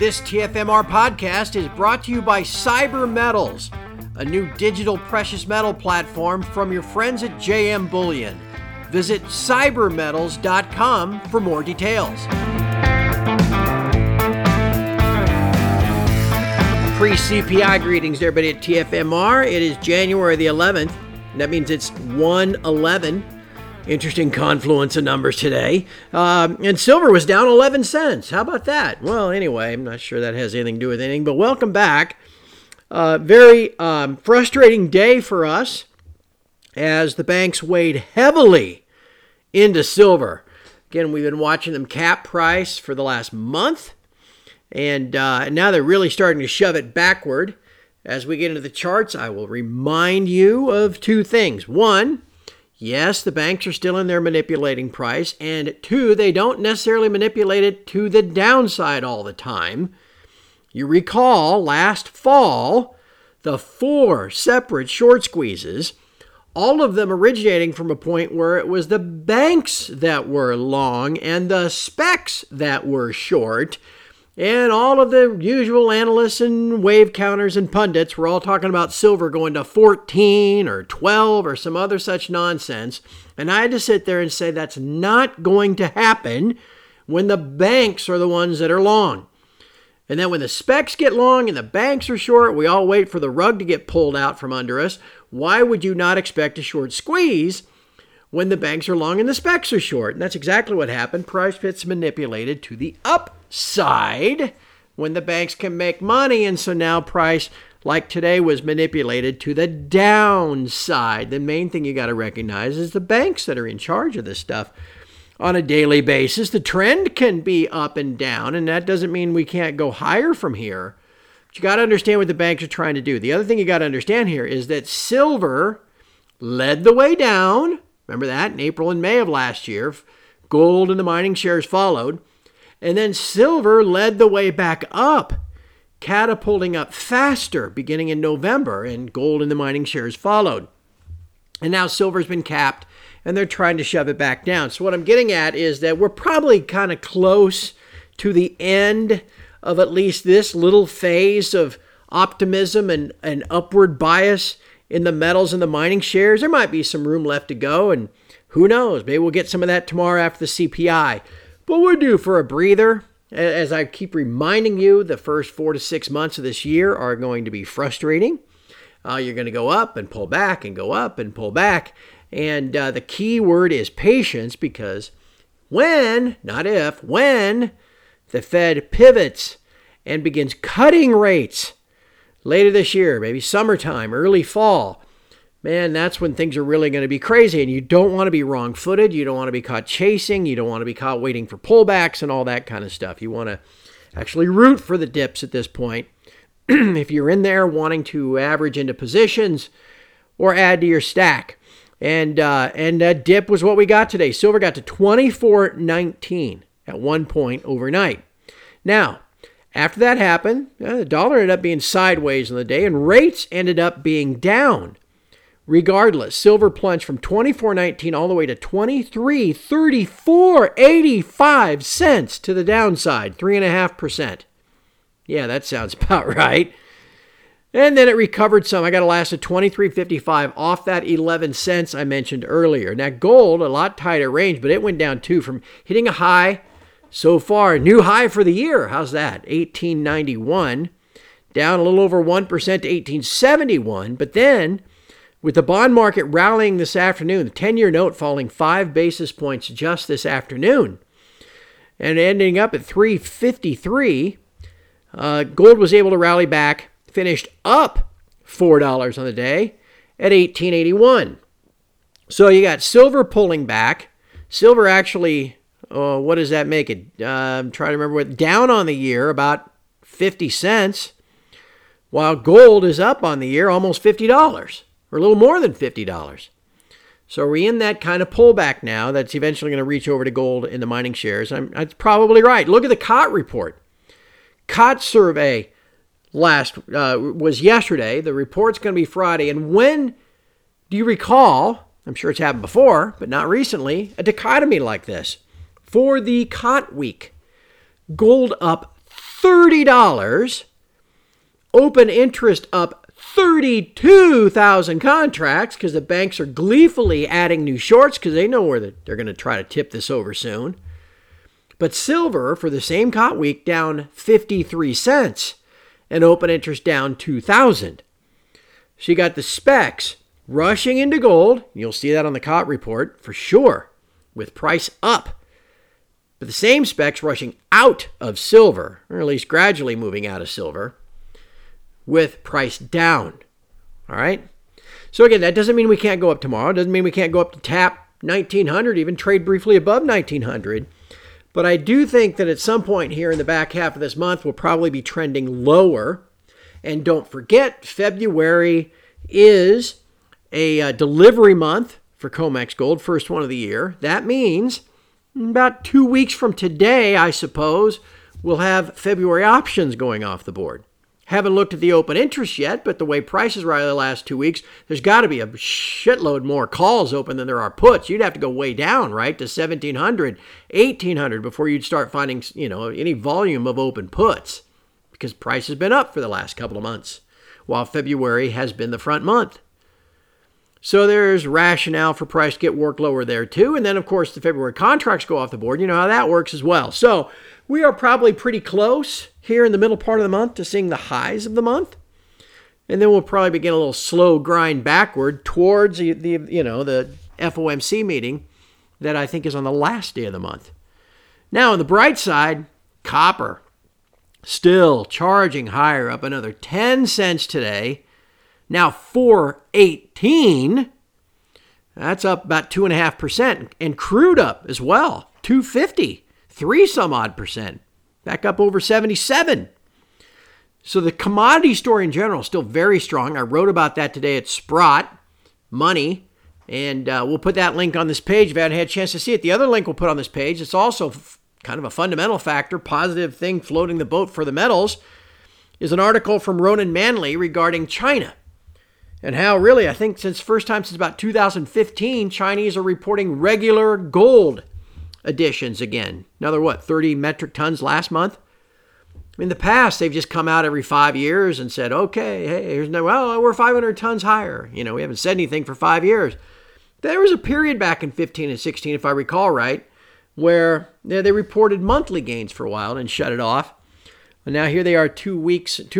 This TFMR podcast is brought to you by Cyber Metals, a new digital precious metal platform from your friends at JM Bullion. Visit cybermetals.com for more details. Pre-CPI greetings to everybody at TFMR. It is January the 11th, and that means it's 1/11. Interesting confluence of numbers today. And silver was down 11 cents. How about that? Well, anyway, I'm not sure that has anything to do with anything, but welcome back. Very frustrating day for us as the banks weighed heavily into silver. Again, we've been watching them cap price for the last month. And now they're really starting to shove it backward. As we get into the charts, I will remind you of two things. One, yes, the banks are still in there manipulating price. And two, they don't necessarily manipulate it to the downside all the time. You recall last fall, the four separate short squeezes, all of them originating from a point where it was the banks that were long and the specs that were short. And all of the usual analysts and wave counters and pundits were all talking about silver going to 14 or 12 or some other such nonsense. And I had to sit there and say that's not going to happen when the banks are the ones that are long. And then when the specs get long and the banks are short, we all wait for the rug to get pulled out from under us. Why would you not expect a short squeeze when the banks are long and the specs are short? And that's exactly what happened. Price gets manipulated to the upside when the banks can make money. And so now price, like today, was manipulated to the downside. The main thing you got to recognize is the banks that are in charge of this stuff on a daily basis. The trend can be up and down, and that doesn't mean we can't go higher from here. But you got to understand what the banks are trying to do. The other thing you got to understand here is that silver led the way down. Remember that in April and May of last year, gold and the mining shares followed. And then silver led the way back up, catapulting up faster beginning in November, and gold and the mining shares followed. And now silver's been capped and they're trying to shove it back down. So what I'm getting at is that we're probably kind of close to the end of at least this little phase of optimism and upward bias in the metals and the mining shares. There might be some room left to go, and who knows? Maybe we'll get some of that tomorrow after the CPI. But we're due for a breather. As I keep reminding you, the first 4 to 6 months of this year are going to be frustrating. You're going to go up and pull back and go up and pull back. And the key word is patience, because when, not if, when the Fed pivots and begins cutting rates later this year, maybe summertime, early fall, man, that's when things are really going to be crazy. And you don't want to be wrong-footed. You don't want to be caught chasing. You don't want to be caught waiting for pullbacks and all that kind of stuff. You want to actually root for the dips at this point. If you're in there wanting to average into positions or add to your stack. And that dip was what we got today. Silver got to 24.19 at one point overnight. Now, after that happened, the dollar ended up being sideways on the day, and rates ended up being down. Regardless, silver plunged from 24.19 all the way to 23.34.85 cents to the downside, 3.5%. Yeah, that sounds about right. And then it recovered some. I got a last of 23.55 off that 11 cents I mentioned earlier. Now, gold, a lot tighter range, but it went down too, from hitting a high. So far, new high for the year. How's that? 1891, down a little over 1% to 1871. But then, with the bond market rallying this afternoon, the 10-year note falling 5 basis points just this afternoon, and ending up at 353, gold was able to rally back, finished up $4 on the day at 1881. So you got silver pulling back. Silver actually... Oh, what does that make it? I'm trying to remember what. Down on the year, about 50 cents, while gold is up on the year, almost $50, or a little more than $50. So we're in that kind of pullback now that's eventually going to reach over to gold in the mining shares. That's probably right. Look at the COT report. COT survey was yesterday. The report's going to be Friday. And when do you recall, I'm sure it's happened before, but not recently, a dichotomy like this? For the COT week, gold up $30, open interest up 32,000 contracts because the banks are gleefully adding new shorts because they know where they're going to try to tip this over soon. But silver for the same cot week down 53 cents and open interest down 2,000. So you got the specs rushing into gold. You'll see that on the cot report for sure with price up. But the same specs rushing out of silver, or at least gradually moving out of silver, with price down. All right? So again, that doesn't mean we can't go up tomorrow. It doesn't mean we can't go up to tap 1900, even trade briefly above 1900. But I do think that at some point here in the back half of this month, we'll probably be trending lower. And don't forget, February is a delivery month for COMEX gold, first one of the year. That means about 2 weeks from today, I suppose, we'll have February options going off the board. Haven't looked at the open interest yet, but the way prices are the last 2 weeks, there's got to be a shitload more calls open than there are puts. You'd have to go way down, right, to 1,700, 1,800 before you'd start finding, any volume of open puts because price has been up for the last couple of months while February has been the front month. So there's rationale for price to get work lower there too. And then, of course, the February contracts go off the board. You know how that works as well. So we are probably pretty close here in the middle part of the month to seeing the highs of the month. And then we'll probably begin a little slow grind backward towards the FOMC meeting that I think is on the last day of the month. Now, on the bright side, copper still charging higher, up another 10 cents today. Now, 418, that's up about 2.5%. And crude up as well, 250, 3-some-odd%. Back up over 77. So the commodity story in general is still very strong. I wrote about that today at Sprott Money. And we'll put that link on this page if you haven't had a chance to see it. The other link we'll put on this page, it's also kind of a fundamental factor, positive thing floating the boat for the metals, is an article from Ronan Manley regarding China. And how really, I think since first time since about 2015, Chinese are reporting regular gold additions again. Another 30 metric tons last month? In the past, they've just come out every 5 years and said, okay, hey, we're 500 tons higher. We haven't said anything for 5 years. There was a period back in 15 and 16, if I recall right, where they reported monthly gains for a while and shut it off. And now here they are 2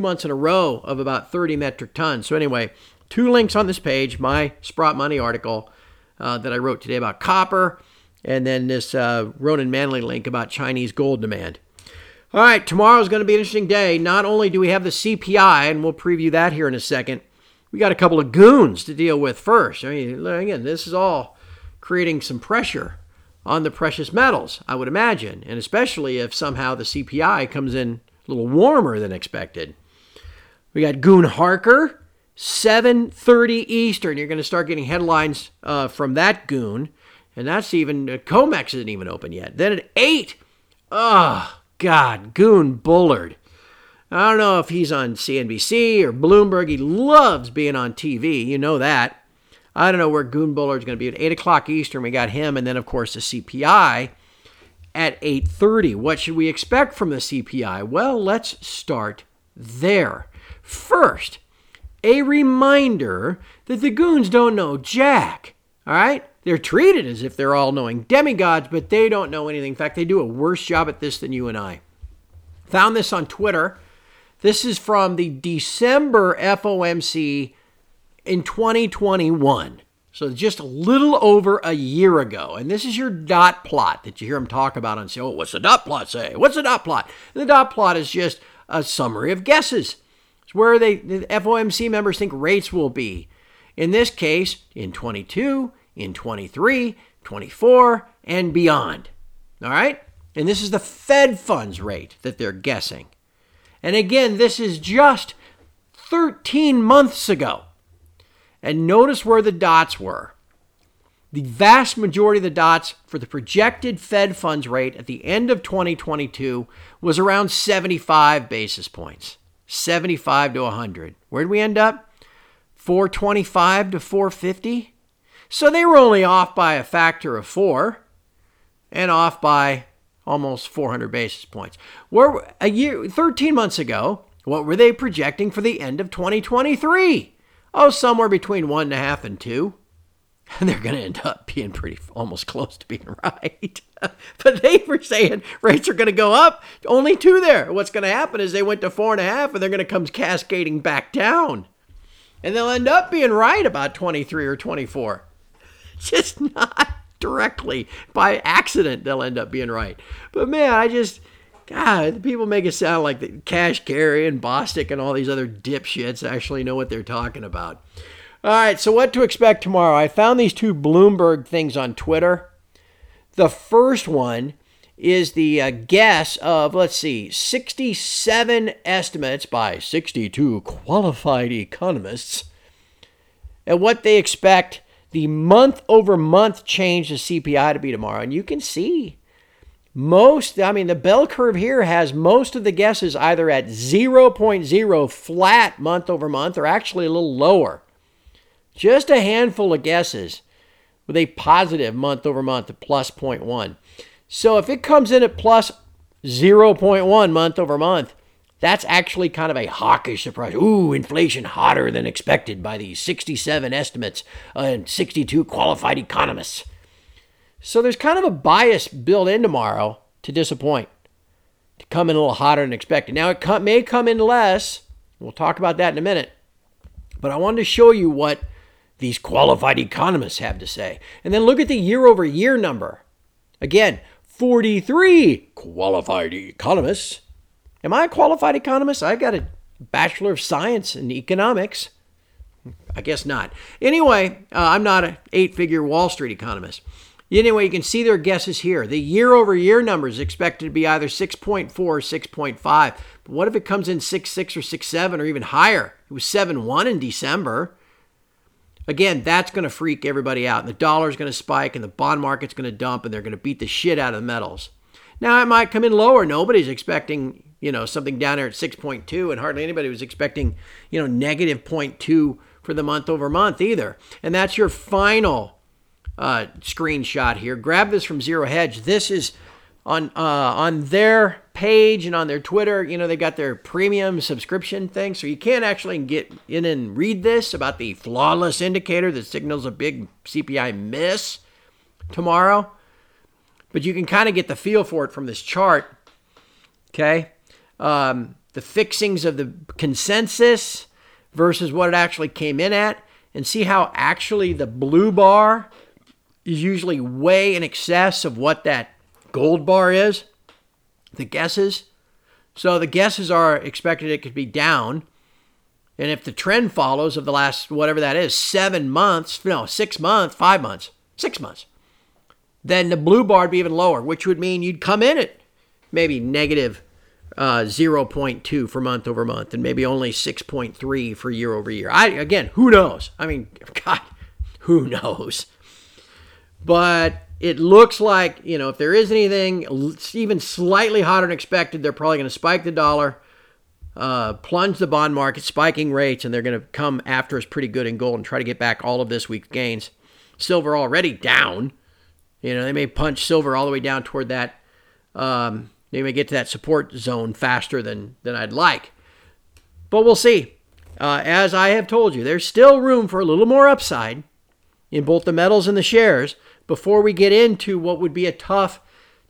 months in a row of about 30 metric tons. So anyway, 2 links on this page, my Sprott Money article that I wrote today about copper, and then this Ronan Manley link about Chinese gold demand. All right, tomorrow's going to be an interesting day. Not only do we have the CPI, and we'll preview that here in a second, we got a couple of goons to deal with first. Again, this is all creating some pressure on the precious metals, I would imagine, and especially if somehow the CPI comes in a little warmer than expected. We got Goon Harker, 7:30 Eastern. You're going to start getting headlines from that goon. And that's even, COMEX isn't even open yet. Then at 8, oh, God, Goon Bullard. I don't know if he's on CNBC or Bloomberg. He loves being on TV. You know that. I don't know where Goon Bullard's going to be. At 8 o'clock Eastern, we got him. And then, of course, the CPI at 8:30. What should we expect from the CPI? Well, let's start there. First, a reminder that the goons don't know jack, all right? They're treated as if they're all-knowing demigods, but they don't know anything. In fact, they do a worse job at this than you and I. Found this on Twitter. This is from the December FOMC in 2021. So just a little over a year ago. And this is your dot plot that you hear them talk about and say, oh, what's the dot plot say? What's the dot plot? And the dot plot is just a summary of guesses. It's where the FOMC members think rates will be. In this case, in 22, in 23, 24, and beyond. All right? And this is the Fed funds rate that they're guessing. And again, this is just 13 months ago. And notice where the dots were. The vast majority of the dots for the projected Fed funds rate at the end of 2022 was around 75 basis points. 75 to 100. Where did we end up? 425 to 450. So they were only off by a factor of 4 and off by almost 400 basis points. Where a year, 13 months ago, what were they projecting for the end of 2023? Oh, somewhere between 1.5 and 2. And they're going to end up being pretty almost close to being right. But they were saying rates are going to go up, only 2 there. What's going to happen is they went to 4.5 and they're going to come cascading back down. And they'll end up being right about 23 or 24. Just not directly. By accident, they'll end up being right. But man, God, people make it sound like the Cash Carry and Bostic and all these other dipshits actually know what they're talking about. All right, so what to expect tomorrow. I found these 2 Bloomberg things on Twitter. The first one is the guess of, 67 estimates by 62 qualified economists and what they expect the month-over-month change to CPI to be tomorrow. And you can see the bell curve here has most of the guesses either at 0.0 flat month-over-month or actually a little lower. Just a handful of guesses with a positive month-over-month at plus 0.1. So if it comes in at plus 0.1 month-over-month, that's actually kind of a hawkish surprise. Ooh, inflation hotter than expected by these 67 estimates and 62 qualified economists. So there's kind of a bias built in tomorrow to disappoint, to come in a little hotter than expected. Now, it may come in less. We'll talk about that in a minute. But I wanted to show you what these qualified economists have to say. And then look at the year-over-year number. Again, 43 qualified economists. Am I a qualified economist? I got a Bachelor of Science in Economics. I guess not. Anyway, I'm not an 8-figure Wall Street economist. Anyway, you can see their guesses here. The year-over-year number is expected to be either 6.4 or 6.5. But what if it comes in 6.6 or 6.7 or even higher? It was 7.1 in December. Again, that's going to freak everybody out. And the dollar's going to spike and the bond market's going to dump and they're going to beat the shit out of the metals. Now, it might come in lower. Nobody's expecting, something down there at 6.2, and hardly anybody was expecting, negative 0.2 for the month over month either. And that's your final screenshot here. Grab this from Zero Hedge. This is on their page and on their Twitter. They got their premium subscription thing, so you can't actually get in and read this about the flawless indicator that signals a big CPI miss tomorrow. But you can kind of get the feel for it from this chart, okay? The fixings of the consensus versus what it actually came in at, and see how actually the blue bar is usually way in excess of what that gold bar is, the guesses. So the guesses are expected it could be down. And if the trend follows of the last, 6 months, then the blue bar would be even lower, which would mean you'd come in at maybe negative 0.2 for month over month and maybe only 6.3 for year over year. Again, who knows? God, who knows? But it looks like, if there is anything even slightly hotter than expected, they're probably going to spike the dollar, plunge the bond market, spiking rates, and they're going to come after us pretty good in gold and try to get back all of this week's gains. Silver already down. They may punch silver all the way down toward that. They may get to that support zone faster than I'd like. But we'll see. As I have told you, there's still room for a little more upside in both the metals and the shares before we get into what would be a tough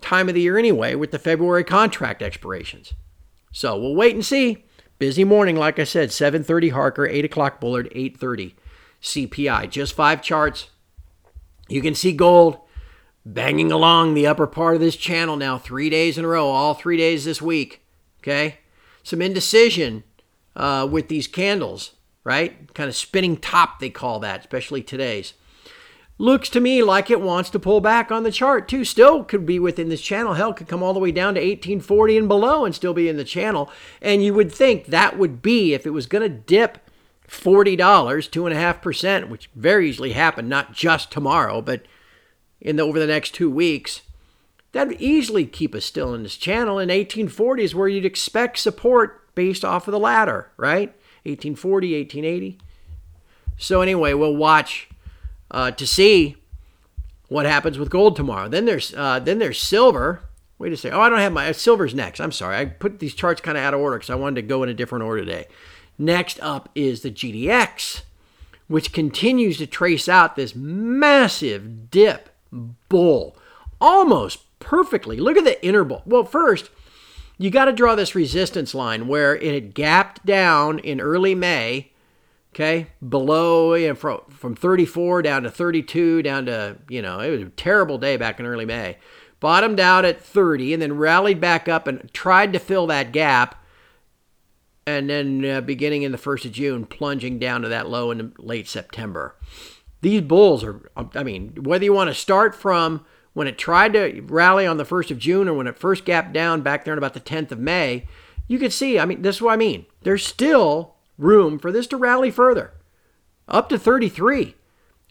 time of the year anyway with the February contract expirations. So we'll wait and see. Busy morning, like I said, 7:30 Harker, 8 o'clock Bullard, 8:30 CPI. Just 5 charts. You can see gold banging along the upper part of this channel now 3 days in a row, all 3 days this week, okay? Some indecision with these candles, right? Kind of spinning top, they call that, especially today's. Looks to me like it wants to pull back on the chart too. Still could be within this channel. Hell, could come all the way down to 1840 and below and still be in the channel. And you would think that would be, if it was going to dip $40, 2.5%, which very easily happened, not just tomorrow, but over the next 2 weeks, that would easily keep us still in this channel. And 1840 is where you'd expect support based off of the ladder, right? 1840, 1880. So anyway, we'll watch to see what happens with gold tomorrow. Then there's silver. Wait a second. Oh, I don't have my... Silver's next. I'm sorry. I put these charts kind of out of order because I wanted to go in a different order today. Next up is the GDX, which continues to trace out this massive dip bull. Almost perfectly. Look at the interval. Well, first, you got to draw this resistance line where it had gapped down in early May, okay, below, you know, from 34 down to 32, down to, you know, it was a terrible day back in early May. Bottomed out at 30 and then rallied back up and tried to fill that gap. And then beginning in the 1st of June, plunging down to that low in late September. These bulls are, I mean, whether you want to start from when it tried to rally on the 1st of June or when it first gapped down back there on about the 10th of May, you could see, I mean, this is what I mean. There's still room for this to rally further, up to 33,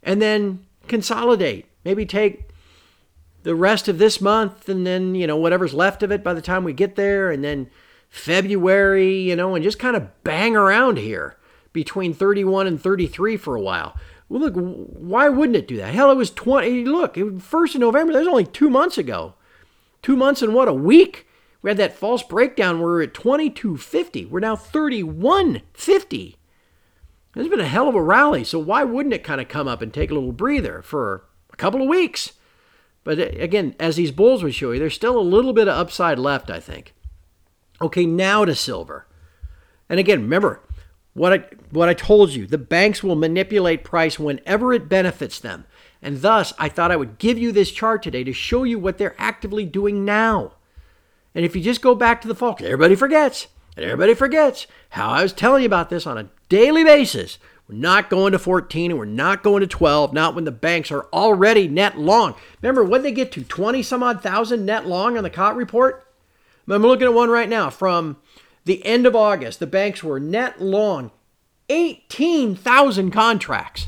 and then consolidate. Maybe take the rest of this month and then, you know, whatever's left of it by the time we get there, and then February, you know, and just kind of bang around here between 31 and 33 for a while. Well, look, why wouldn't it do that? Hell, it was 20. Look, it was 1st of November. That was only 2 months ago. 2 months and what, a week? We had that false breakdown where we were at 2250. We're now 3150. There's been a hell of a rally. So why wouldn't it kind of come up and take a little breather for a couple of weeks? But again, as these bulls would show you, there's still a little bit of upside left, I think. Okay, now to silver. And again, remember what I told you. The banks will manipulate price whenever it benefits them. And thus, I thought I would give you this chart today to show you what they're actively doing now. And if you just go back to the fall, because everybody forgets how I was telling you about this on a daily basis. We're not going to 14 and we're not going to 12, not when the banks are already net long. Remember, when they get to 20,000 net long on the COT report? I'm looking at one right now from the end of August. The banks were net long 18,000 contracts,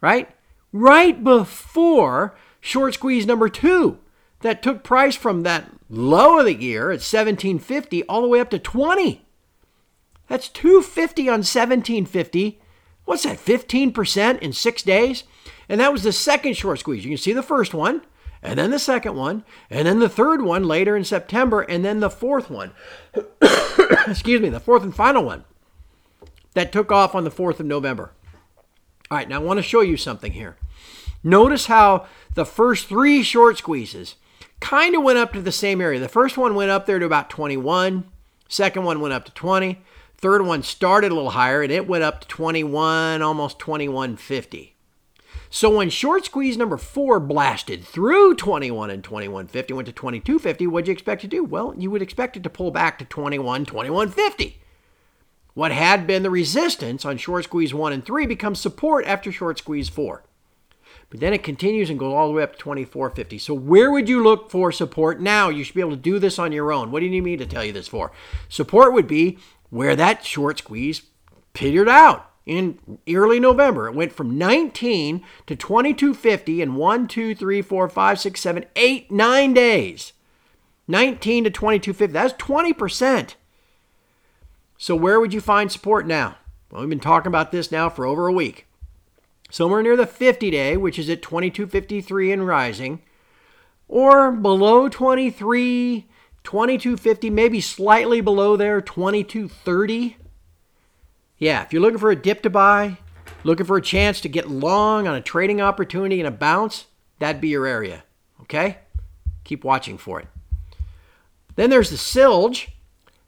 right? Right before short squeeze number 2 that took price from that low of the year at 1750 all the way up to 20. That's 250 on 1750. What's that, 15% in 6 days? And that was the second short squeeze. You can see the first one, and then the second one, and then the third one later in September, and then the fourth one. Excuse me, the fourth and final one that took off on the 4th of November. All right, now I want to show you something here. Notice how the first 3 short squeezes kind of went up to the same area. The first one went up there to about 21. Second one went up to 20. Third one started a little higher, and it went up to 21, almost 2150. So when short squeeze number 4 blasted through 21 and 2150, went to 2250, what'd you expect to do? Well, you would expect it to pull back to 21, 2150. What had been the resistance on short squeeze 1 and 3 becomes support after short squeeze 4. But then it continues and goes all the way up to 2450. So where would you look for support now? You should be able to do this on your own. What do you need me to tell you this for? Support would be where that short squeeze petered out. In early November, it went from 19 to 2250 in 1, 2, 3, 4, 5, 6, 7, 8, 9 days. 19 to 2250. That's 20%. So where would you find support now? Well, we've been talking about this now for over a week. Somewhere near the 50-day, which is at 2253 and rising, or below 23, 2250, maybe slightly below there, 2230. Yeah, if you're looking for a dip to buy, looking for a chance to get long on a trading opportunity and a bounce, that'd be your area, okay? Keep watching for it. Then there's the Silge.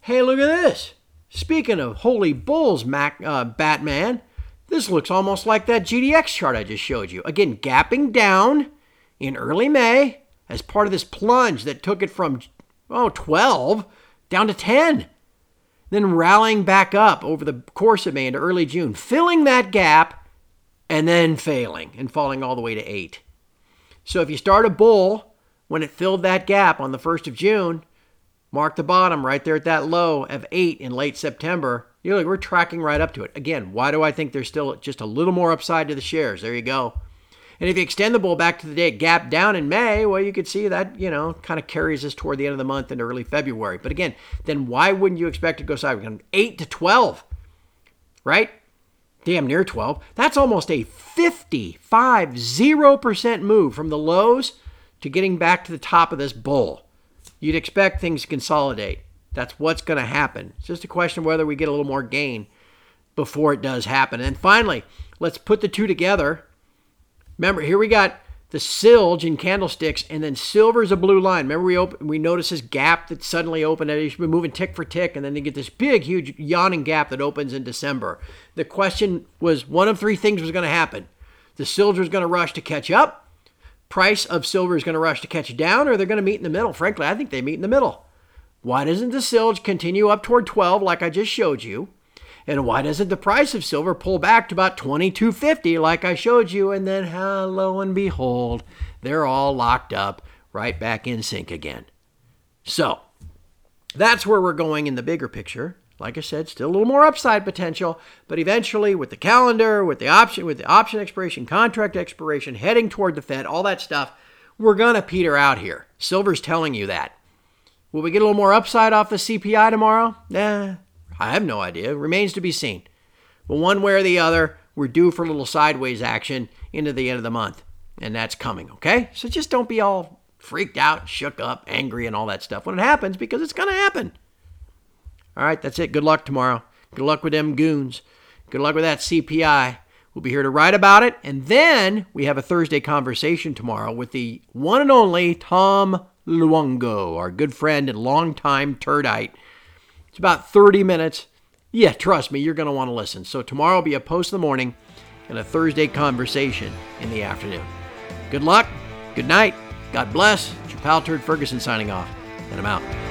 Hey, look at this. Speaking of holy bulls, Batman, this looks almost like that GDX chart I just showed you. Again, gapping down in early May as part of this plunge that took it from, 12 down to 10. Then rallying back up over the course of May into early June, filling that gap and then failing and falling all the way to 8. So if you start a bull when it filled that gap on the 1st of June, mark the bottom right there at that low of 8 in late September, you're like, we're tracking right up to it. Again, why do I think there's still just a little more upside to the shares? There you go. And if you extend the bull back to the day it gapped down in May, well, you could see that, you know, kind of carries us toward the end of the month into early February. But again, then why wouldn't you expect to go sideways? 8 to 12, right? Damn near 12. That's almost a 50% move from the lows to getting back to the top of this bull. you'd expect things to consolidate. That's what's going to happen. It's just a question of whether we get a little more gain before it does happen. And finally, let's put the two together. Remember, here we got the silge in candlesticks, and then silver is a blue line. Remember, we noticed this gap that suddenly opened, and it's been moving tick for tick, and then you get this big, huge, yawning gap that opens in December. The question was, one of three things was going to happen. The silver is going to rush to catch up, price of silver is going to rush to catch down, or they're going to meet in the middle. Frankly, I think they meet in the middle. Why doesn't the silge continue up toward 12 like I just showed you? And why doesn't the price of silver pull back to about $22.50 like I showed you? And then, lo and behold, they're all locked up right back in sync again. So that's where we're going in the bigger picture. Like I said, still a little more upside potential, but eventually with the calendar, with the option expiration, contract expiration, heading toward the Fed, all that stuff, we're going to peter out here. Silver's telling you that. Will we get a little more upside off the CPI tomorrow? Nah, I have no idea. It remains to be seen. But one way or the other, we're due for a little sideways action into the end of the month, and that's coming, okay? So just don't be all freaked out, shook up, angry, and all that stuff when it happens, because it's going to happen. All right, that's it. Good luck tomorrow. Good luck with them goons. Good luck with that CPI. We'll be here to write about it, and then we have a Thursday conversation tomorrow with the one and only Tom Luongo, our good friend and longtime turdite. It's about 30 minutes. Yeah, trust me, you're going to want to listen. So tomorrow will be a post in the morning and a Thursday conversation in the afternoon. Good luck. Good night. God bless. It's your pal Turd Ferguson signing off, and I'm out.